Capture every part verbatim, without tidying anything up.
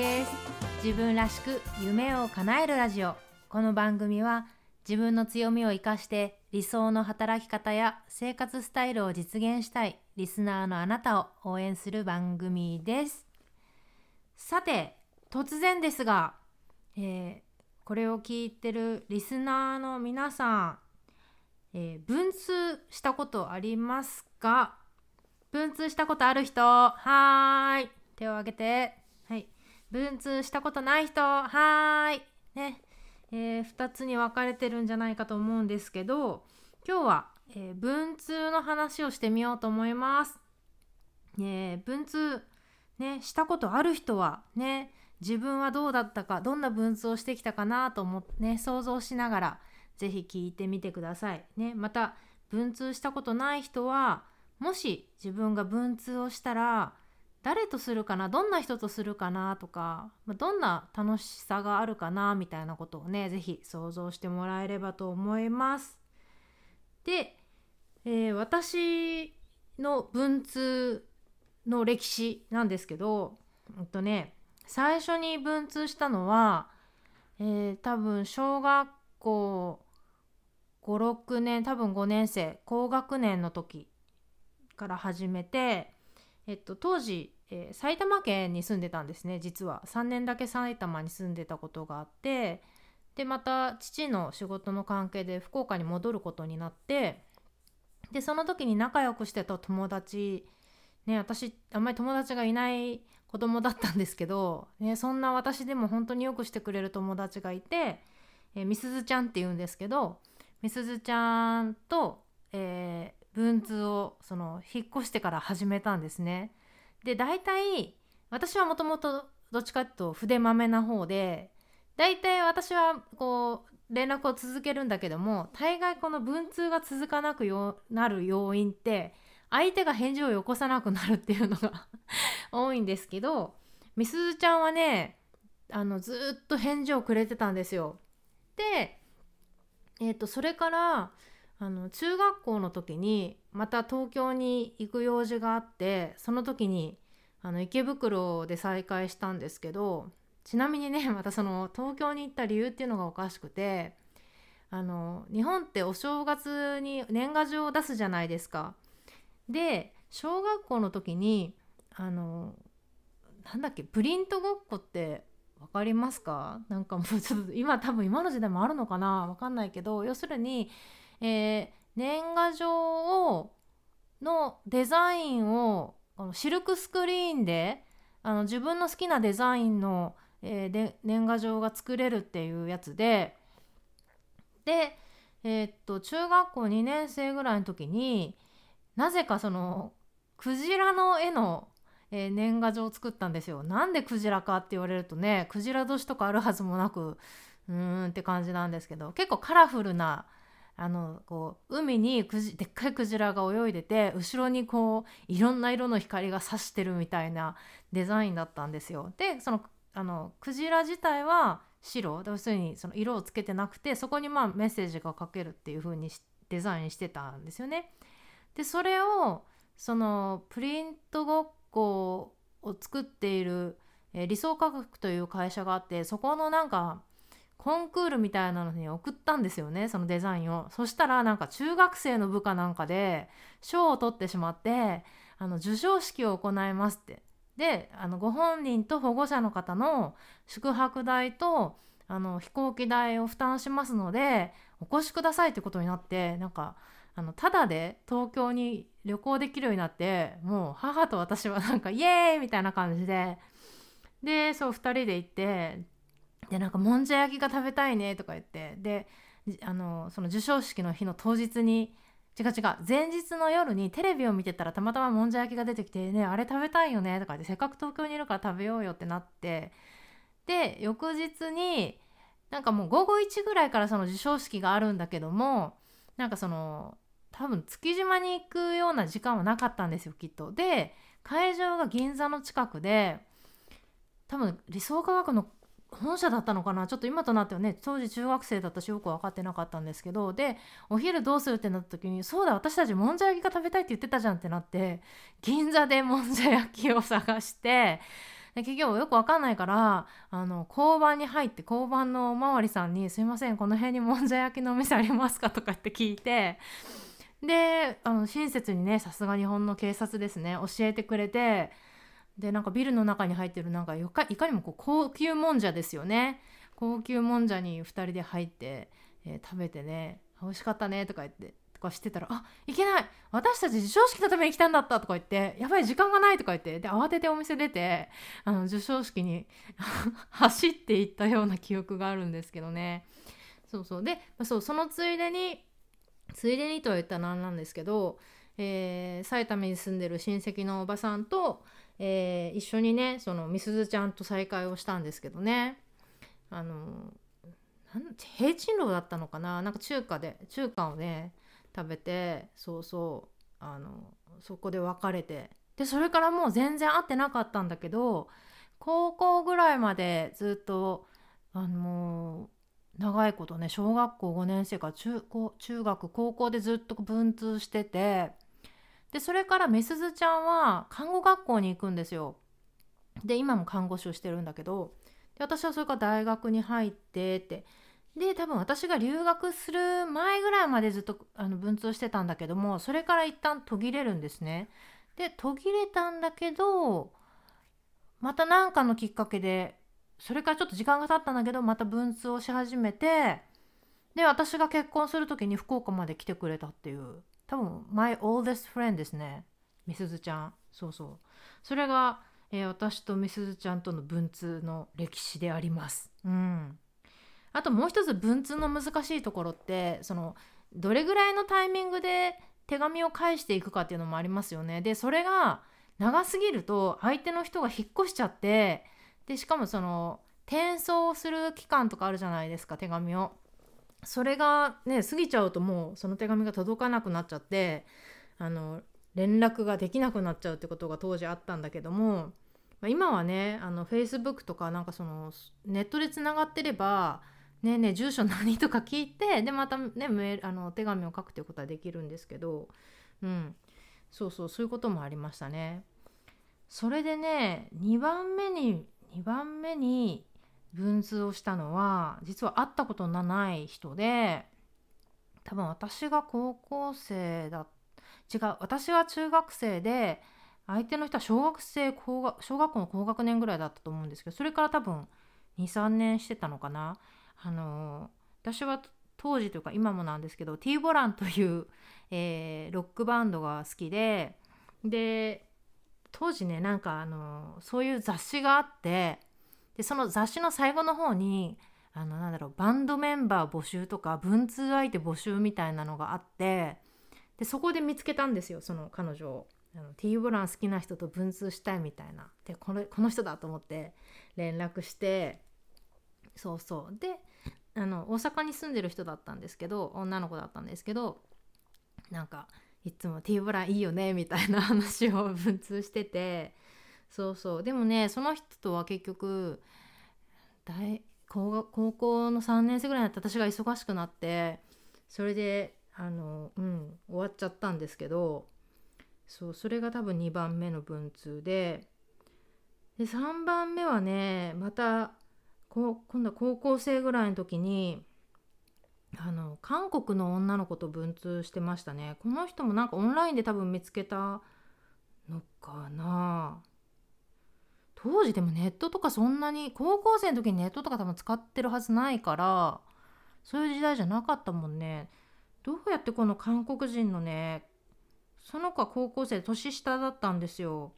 です。自分らしく夢を叶えるラジオ。この番組は自分の強みを生かして理想の働き方や生活スタイルを実現したいリスナーのあなたを応援する番組です。さて、突然ですが、えー、これを聞いてるリスナーの皆さん、えー、文通したことありますか？文通したことある人、はーい、手を挙げて。はい、文通したことない人、はーい、ね、えー、ふたつに分かれてるんじゃないかと思うんですけど、今日は、えー、文通の話をしてみようと思います。えー、文通、ね、したことある人はね、自分はどうだったか、どんな文通をしてきたかなと思って、ね、想像しながらぜひ聞いてみてください、ね、また文通したことない人は、もし自分が文通をしたら誰とするかな、どんな人とするかなとか、どんな楽しさがあるかなみたいなことをね、ぜひ想像してもらえればと思います。で、えー、私の文通の歴史なんですけど、えっとね、最初に文通したのは、えー、多分小学校ご、ろくねん、多分ごねんせい、高学年の時から始めて、えっと、当時、えー、埼玉県に住んでたんですね。実はさんねんだけ埼玉に住んでたことがあって、でまた父の仕事の関係で福岡に戻ることになって、でその時に仲良くしてた友達ね、私あんまり友達がいない子供だったんですけど、ね、そんな私でも本当によくしてくれる友達がいて、えー、みすずちゃんっていうんですけど、みすずちゃんと、えー文通をその引っ越してから始めたんですね。で、大体私はもともとどっちかというと筆まめな方で、大体私はこう連絡を続けるんだけども、大概この文通が続かなくなる要因って相手が返事をよこさなくなるっていうのが多いんですけど、みすずちゃんはね、あのずっと返事をくれてたんですよ。で、えーと、それからあの中学校の時にまた東京に行く用事があって、その時にあの池袋で再会したんですけど、ちなみにね、またその東京に行った理由っていうのがおかしくて、あの日本ってお正月に年賀状を出すじゃないですか。で、小学校の時にあのなんだっけ、プリントごっこってわかりますか？なんかもうちょっと今多分今の時代もあるのかな、わかんないけど、要するにえー、年賀状をのデザインをシルクスクリーンであの自分の好きなデザインの、えー、で年賀状が作れるっていうやつで、で、えー、っと中学校にねんせいぐらいの時になぜかそのクジラの絵の、えー、年賀状を作ったんですよ。なんでクジラかって言われるとね、クジラ年とかあるはずもなく、うーんって感じなんですけど、結構カラフルなあのこう海にクジでっかいクジラが泳いでて、後ろにこういろんな色の光が差してるみたいなデザインだったんですよ。で、そのあのクジラ自体は白で、要するにその色をつけてなくて、そこにまあメッセージが書けるっていう風にデザインしてたんですよね。で、それをそのプリントごっこを作っている、えー、理想科学という会社があって、そこのなんかコンクールみたいなのに送ったんですよね、そのデザインを。そしたらなんか中学生の部下なんかで賞を取ってしまって、あの授賞式を行いますって。で、あのご本人と保護者の方の宿泊代とあの飛行機代を負担しますのでお越しくださいってことになって、なんかあのただで東京に旅行できるようになって、もう母と私はなんかイエーイみたいな感じで、でそうふたりで行って、でなんかもんじゃ焼きが食べたいねとか言って、であのその授賞式の日の当日に違う違う前日の夜にテレビを見てたら、たまたまもんじゃ焼きが出てきてね、あれ食べたいよねとか言って、せっかく東京にいるから食べようよってなって、で翌日になんかもうごごいちぐらいからその授賞式があるんだけども、なんかその多分月島に行くような時間はなかったんですよ、きっと。で、会場が銀座の近くで、多分理想科学の本社だったのかな、ちょっと今となってはね、当時中学生だったしよく分かってなかったんですけど、でお昼どうするってなった時に、そうだ私たちもんじゃ焼きが食べたいって言ってたじゃんってなって、銀座でもんじゃ焼きを探して、で結局よくわかんないからあの交番に入って交番のおまわりさんにすいませんこの辺にもんじゃ焼きのお店ありますかとかって聞いて、であの親切にねさすが日本の警察ですね教えてくれて、でなんかビルの中に入ってるなんかいかにもこう高級もんじゃですよね、高級もんじゃにふたりで入って、えー、食べてね美味しかったねとか言ってとかしてたら、あいけない私たち授賞式のために来たんだったとか言ってやばい時間がないとか言ってで慌ててお店出てあの授賞式に走っていったような記憶があるんですけどね。そうそうでそうそのついでについでにとは言ったらなんなんですけど、えー、埼玉に住んでる親戚のおばさんと、えー、一緒にねそのみすずちゃんと再会をしたんですけどね、あのなん平珍楼だったのかな、なんか中華で中華をね食べてそうそうあのそこで別れて、でそれからもう全然会ってなかったんだけど高校ぐらいまでずっとあの長いことね小学校ごねんせいから 中, 中学高校でずっと文通してて、でそれからみすずちゃんは看護学校に行くんですよ。で今も看護師をしてるんだけど、で私はそれから大学に入ってってで多分私が留学する前ぐらいまでずっとあの文通してたんだけども、それから一旦途切れるんですね。で途切れたんだけどまた何かのきっかけでそれからちょっと時間が経ったんだけどまた文通をし始めて、で私が結婚する時に福岡まで来てくれたっていう多分 my oldest friend ですねみすずちゃん。そうそうそれが、えー、私とみすずちゃんとの文通の歴史であります。うんあともう一つ文通の難しいところってそのどれぐらいのタイミングで手紙を返していくかっていうのもありますよね。でそれが長すぎると相手の人が引っ越しちゃって、でしかもその転送する期間とかあるじゃないですか手紙を。それがね過ぎちゃうともうその手紙が届かなくなっちゃってあの連絡ができなくなっちゃうってことが当時あったんだけども、まあ、今はねあの Facebook とかなんかそのネットでつながってればねえねえ住所何とか聞いてでまたねメールあの手紙を書くということはできるんですけど、うんそうそうそういうこともありましたね。それでねにばんめににばんめに文通をしたのは実は会ったことのない人で、多分私が高校生だ違う私は中学生で相手の人は小学生高学小学校の高学年ぐらいだったと思うんですけど、それから多分 にさんねんしてたのかな。あの私は当時というか今もなんですけど T ボランという、えー、ロックバンドが好きで、で当時ねなんかあのそういう雑誌があって、でその雑誌の最後の方にあのなんだろうバンドメンバー募集とか文通相手募集みたいなのがあって、でそこで見つけたんですよその彼女を。あの T ボラン好きな人と文通したいみたいなでこれこの人だと思って連絡して、そうそうであの大阪に住んでる人だったんですけど女の子だったんですけど、なんかいつも T ボランいいよねみたいな話を文通してて、そうそうでもねその人とは結局大 高, 高校のさんねん生ぐらいになって私が忙しくなってそれであの、うん、終わっちゃったんですけど、そうそれが多分にばんめの文通で、でさんばんめはねまたこ今度は高校生ぐらいの時にあの韓国の女の子と文通してましたね。この人もなんかオンラインで多分見つけたのかな。当時でもネットとかそんなに高校生の時にネットとか多分使ってるはずないからそういう時代じゃなかったもんね。どうやってこの韓国人のねその子は高校生年下だったんですよ。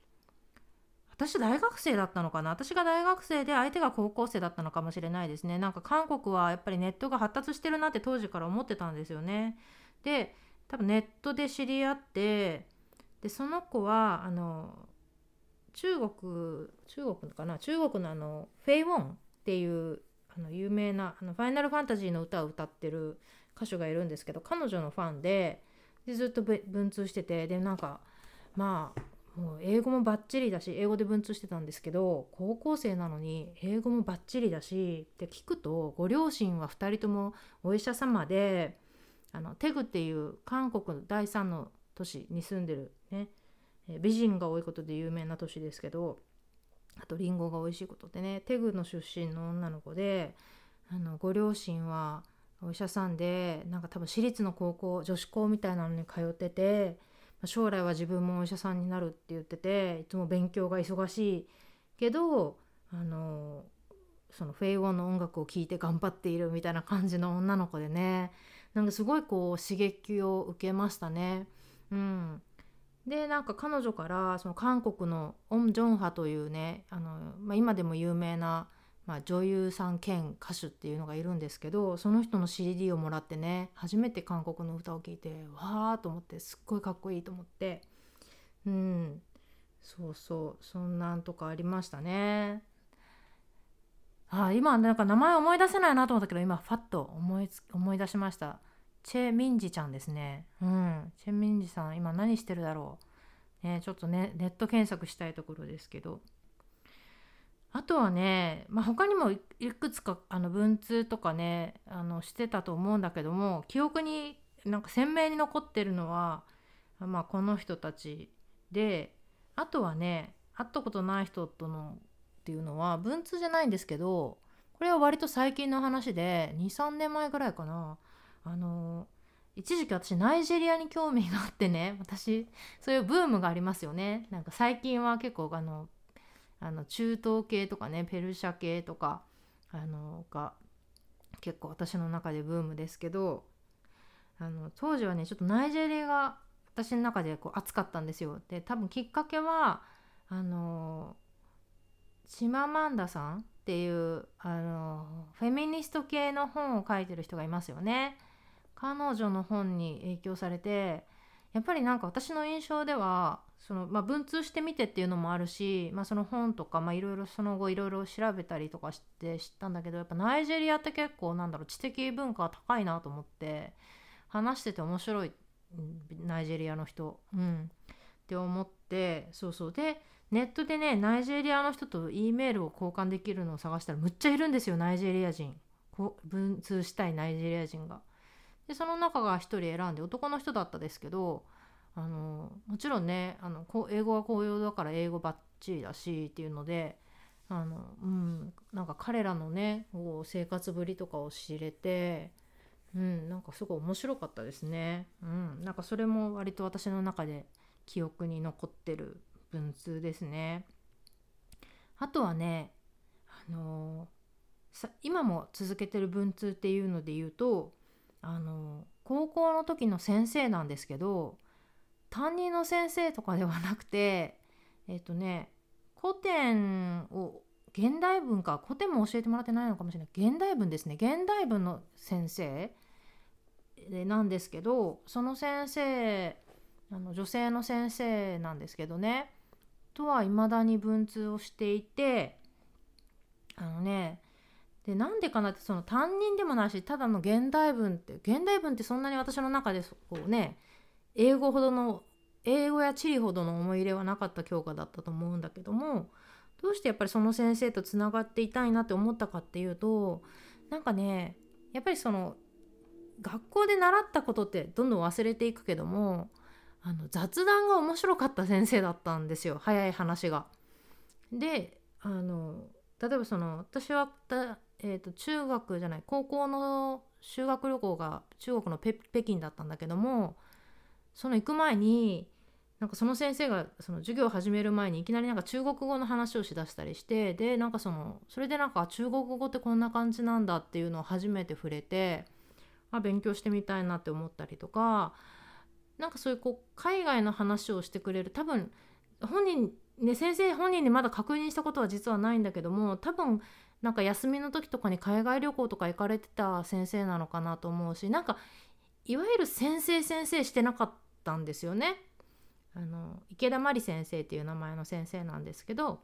私大学生だったのかな、私が大学生で相手が高校生だったのかもしれないですね。なんか韓国はやっぱりネットが発達してるなって当時から思ってたんですよね。で多分ネットで知り合って、でその子はあの中国中国かな中国のあのフェイウォンっていうあの有名なあのファイナルファンタジーの歌を歌ってる歌手がいるんですけど、彼女のファン で, でずっと文通してて、でなんかまあもう英語もバッチリだし英語で文通してたんですけど高校生なのに英語もバッチリだしで聞くとご両親はふたりともお医者様であのテグっていう韓国のだいさんの都市に住んでるね美人が多いことで有名な都市ですけどあとリンゴが美味しいことでね、テグの出身の女の子で、あのご両親はお医者さんで、なんか多分私立の高校、女子校みたいなのに通ってて、将来は自分もお医者さんになるって言ってて、いつも勉強が忙しいけど、あのそのフェイウォンの音楽を聴いて頑張っているみたいな感じの女の子でね、なんかすごいこう刺激を受けましたね。うん、でなんか彼女からその韓国のオン・ジョンハというね、あの、まあ、今でも有名な、まあ、女優さん兼歌手っていうのがいるんですけど、その人の シーディー をもらってね、初めて韓国の歌を聴いてわーと思って、すっごいかっこいいと思って、うんそうそう、そんなんとかありましたね。あ、今なんか名前思い出せないなと思ったけど、今ファッと思いつ思い出しました。チェ・ミンジちゃんですね。うん、チェ・ミンジさん今何してるだろう、ね、ちょっとねネット検索したいところですけど、あとはね、まあ、他にもいくつかあの文通とかね、あのしてたと思うんだけども、記憶になんか鮮明に残ってるのは、まあ、この人たちで、あとはね、会ったことない人とのっていうのは文通じゃないんですけど、これは割と最近の話で にさんねんまえぐらいかな、あの一時期私ナイジェリアに興味があってね、私そういうブームがありますよね。なんか最近は結構あのあの中東系とかね、ペルシャ系とかあのが結構私の中でブームですけど、あの当時はねちょっとナイジェリアが私の中でこう熱かったんですよ。で多分きっかけはあのチママンダさんっていうあのフェミニスト系の本を書いてる人がいますよね。彼女の本に影響されて、やっぱりなんか私の印象ではその、まあ、文通してみてっていうのもあるし、まあ、その本とか、まあ、いろいろその後いろいろ調べたりとかして知ったんだけど、やっぱナイジェリアって結構なんだろう、知的文化高いなと思って、話してて面白いナイジェリアの人、うん、って思って、そうそう、でネットでねナイジェリアの人と E メールを交換できるのを探したらむっちゃいるんですよ、ナイジェリア人、こう文通したいナイジェリア人が。でその中が一人選んで、男の人だったですけど、あのもちろんねあの英語は公用だから英語バッチリだしっていうので、あの、うん、なんか彼らのね生活ぶりとかを知れて、うん、なんかすごい面白かったですね、うん、なんかそれも割と私の中で記憶に残ってる文通ですね。あとはね、あのー、さ今も続けてる文通っていうので言うと、あのー、高校の時の先生なんですけど、担任の先生とかではなくて、えっとね、古典を現代文か、古典も教えてもらってないのかもしれない、現代文ですね、現代文の先生なんですけど、その先生、あの女性の先生なんですけどね、とは未だに文通をしていて、あのね、でなんでかなって、その担任でもないし、ただの現代文って、現代文ってそんなに私の中でこうね、英語ほどの英語や地理ほどの思い入れはなかった教科だったと思うんだけども、どうしてやっぱりその先生とつながっていたいなって思ったかっていうと、なんかねやっぱりその学校で習ったことってどんどん忘れていくけども、あの雑談が面白かった先生だったんですよ、早い話が。であの例えばその私は、えーと、中学じゃない高校の修学旅行が中国の 北, 北京だったんだけども、その行く前になんかその先生がその授業を始める前にいきなりなんか中国語の話をしだしたりして、でなんかそのそれでなんか中国語ってこんな感じなんだっていうのを初めて触れて、あ勉強してみたいなって思ったりとか、なんかそういうこう海外の話をしてくれる、多分本人、ね、先生本人にまだ確認したことは実はないんだけども、多分なんか休みの時とかに海外旅行とか行かれてた先生なのかなと思うし、なんかいわゆる先生先生してなかったんですよね。あの池田まり先生っていう名前の先生なんですけど、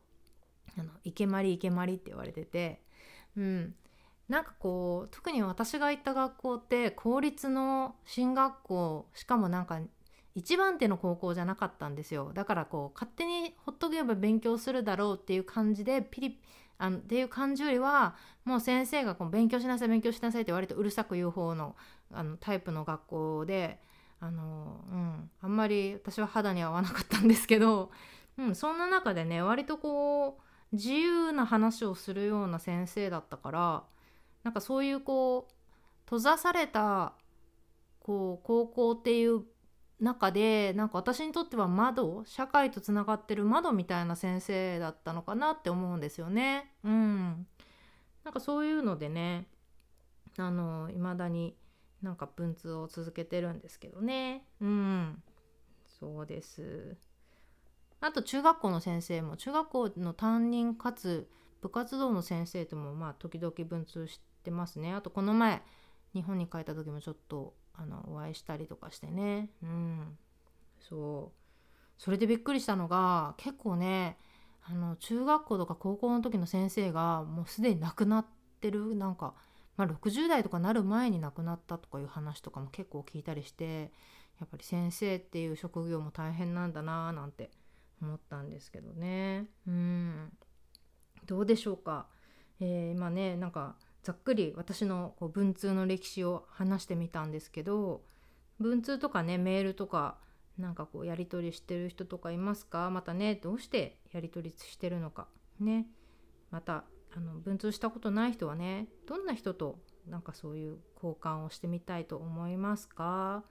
あの池まり池まりって言われてて、うん、なんかこう特に私が行った学校って公立の進学校、しかもなんか一番手の高校じゃなかったんですよ。だからこう勝手にほっとけば勉強するだろうっていう感じでピリあのっていう感じよりは、もう先生がこう勉強しなさい勉強しなさいって割とうるさく言う方の、あのタイプの学校で、あの、うん、あんまり私は肌に合わなかったんですけど、うん、そんな中でね割とこう自由な話をするような先生だったから、なんかそういうこう閉ざされたこう高校っていう中で、なんか私にとっては窓、社会とつながってる窓みたいな先生だったのかなって思うんですよね。うん、なんかそういうのでね、あの未だになんか文通を続けてるんですけどね。うん、そうです。あと中学校の先生も、中学校の担任かつ部活動の先生ともまあ時々文通してますね。あとこの前日本に帰った時もちょっとあのお会いしたりとかしてね、うん、そう、それでびっくりしたのが、結構ね、あの中学校とか高校の時の先生がもうすでに亡くなってる、なんか、まあ、ろくじゅうだいとかなる前に亡くなったとかいう話とかも結構聞いたりして、やっぱり先生っていう職業も大変なんだななんて思ったんですけどね、うん、どうでしょうか、えー、今ねなんかざっくり私のこう文通の歴史を話してみたんですけど、文通とかねメールとかなんかこうやり取りしてる人とかいますか？またねどうしてやり取りしてるのかね、またあの文通したことない人はねどんな人となんかそういう交換をしてみたいと思いますか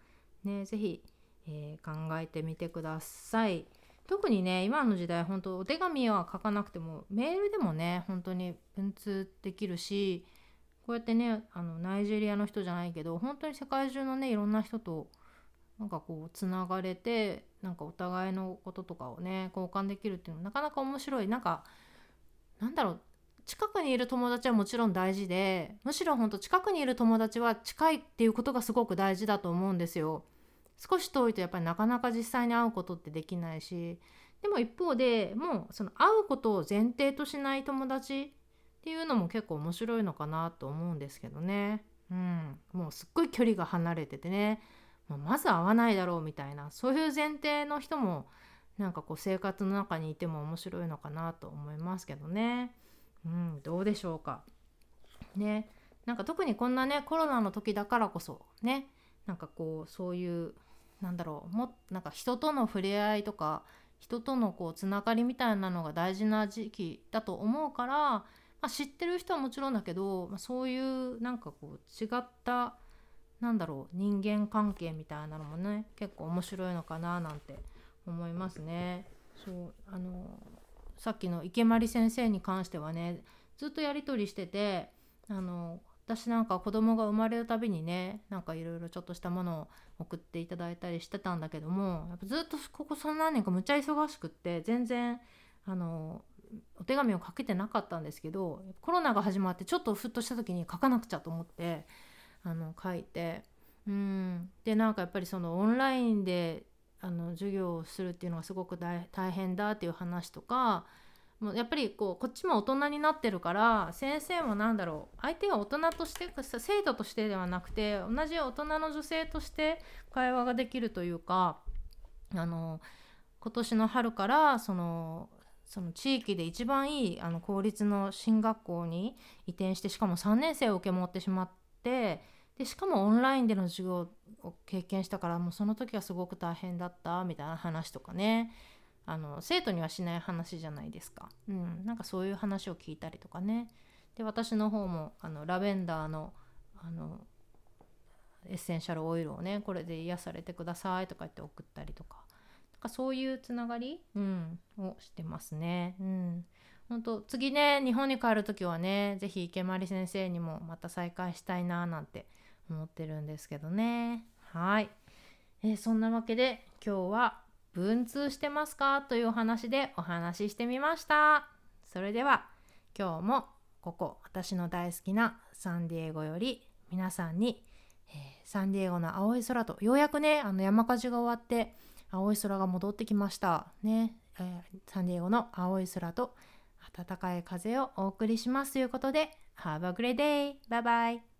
ね、ぜひ、えー、考えてみてください。特にね今の時代本当お手紙は書かなくてもメールでもね本当に文通できるし、こうやってねあのナイジェリアの人じゃないけど本当に世界中のねいろんな人となんかこうつながれて、なんかお互いのこととかをね交換できるっていうのはなかなか面白い。なんかなんだろう、近くにいる友達はもちろん大事で、むしろ本当近くにいる友達は近いっていうことがすごく大事だと思うんですよ。少し遠いとやっぱりなかなか実際に会うことってできないし、でも一方でもうその会うことを前提としない友達っていうのも結構面白いのかなと思うんですけどね、うん、もうすっごい距離が離れててね、まあ、まず会わないだろうみたいな、そういう前提の人もなんかこう生活の中にいても面白いのかなと思いますけどね、うん、どうでしょうかね。なんか特にこんなねコロナの時だからこそね、なんかこうそういうなんだろう、もなんか人との触れ合いとか人とのこうつながりみたいなのが大事な時期だと思うから。まあ、知ってる人はもちろんだけど、まあ、そういうなんかこう違ったなんだろう人間関係みたいなのもね結構面白いのかななんて思いますね。そうあのさっきの池まり先生に関してはねずっとやり取りしてて、あの私なんか子供が生まれるたびにねなんかいろいろちょっとしたものを送っていただいたりしてたんだけども、やっぱずっとここそん何年かむっちゃ忙しくって全然あのお手紙をかけてなかったんですけど、コロナが始まってちょっとふっとした時に書かなくちゃと思ってあの書いて、うんでなんかやっぱりそのオンラインであの授業をするっていうのがすごく大変だっていう話とか、もうやっぱりこうこっちも大人になってるから、先生もなんだろう相手が大人として生徒としてではなくて同じ大人の女性として会話ができるというか、あの今年の春からそのその地域で一番いいあの公立の進学校に移転して、しかもさんねんせいを受け持ってしまって、でしかもオンラインでの授業を経験したから、もうその時はすごく大変だったみたいな話とかね、あの生徒にはしない話じゃないですか、うん、なんかそういう話を聞いたりとかね。で私の方もあのラベンダーのあのエッセンシャルオイルをねこれで癒されてくださいとか言って送ったりとか、そういうつながり、うん、をしてますね、うん、本当次ね日本に帰るときはねぜひ池まり先生にもまた再会したいななんて思ってるんですけどね。はい、えー、そんなわけで今日は文通してますかというお話でお話ししてみました。それでは今日もここ私の大好きなサンディエゴより皆さんに、えー、サンディエゴの青い空と、ようやくねあの山火事が終わって青い空が戻ってきましたね、えー、サンディエゴの青い空と暖かい風をお送りしますということで Have a great day! Bye bye!